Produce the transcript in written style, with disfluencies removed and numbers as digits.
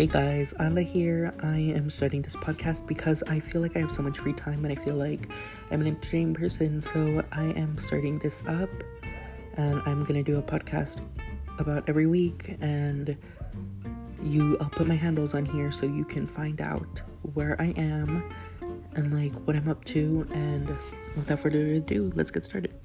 Hey guys, Ala here. I am starting this podcast because I feel like I have so much free time and I feel like I'm an entertaining person, so I am starting this up and I'm gonna do a podcast about every week, and I'll put my handles on here so you can find out where I am and like what I'm up to, and without further ado, let's get started.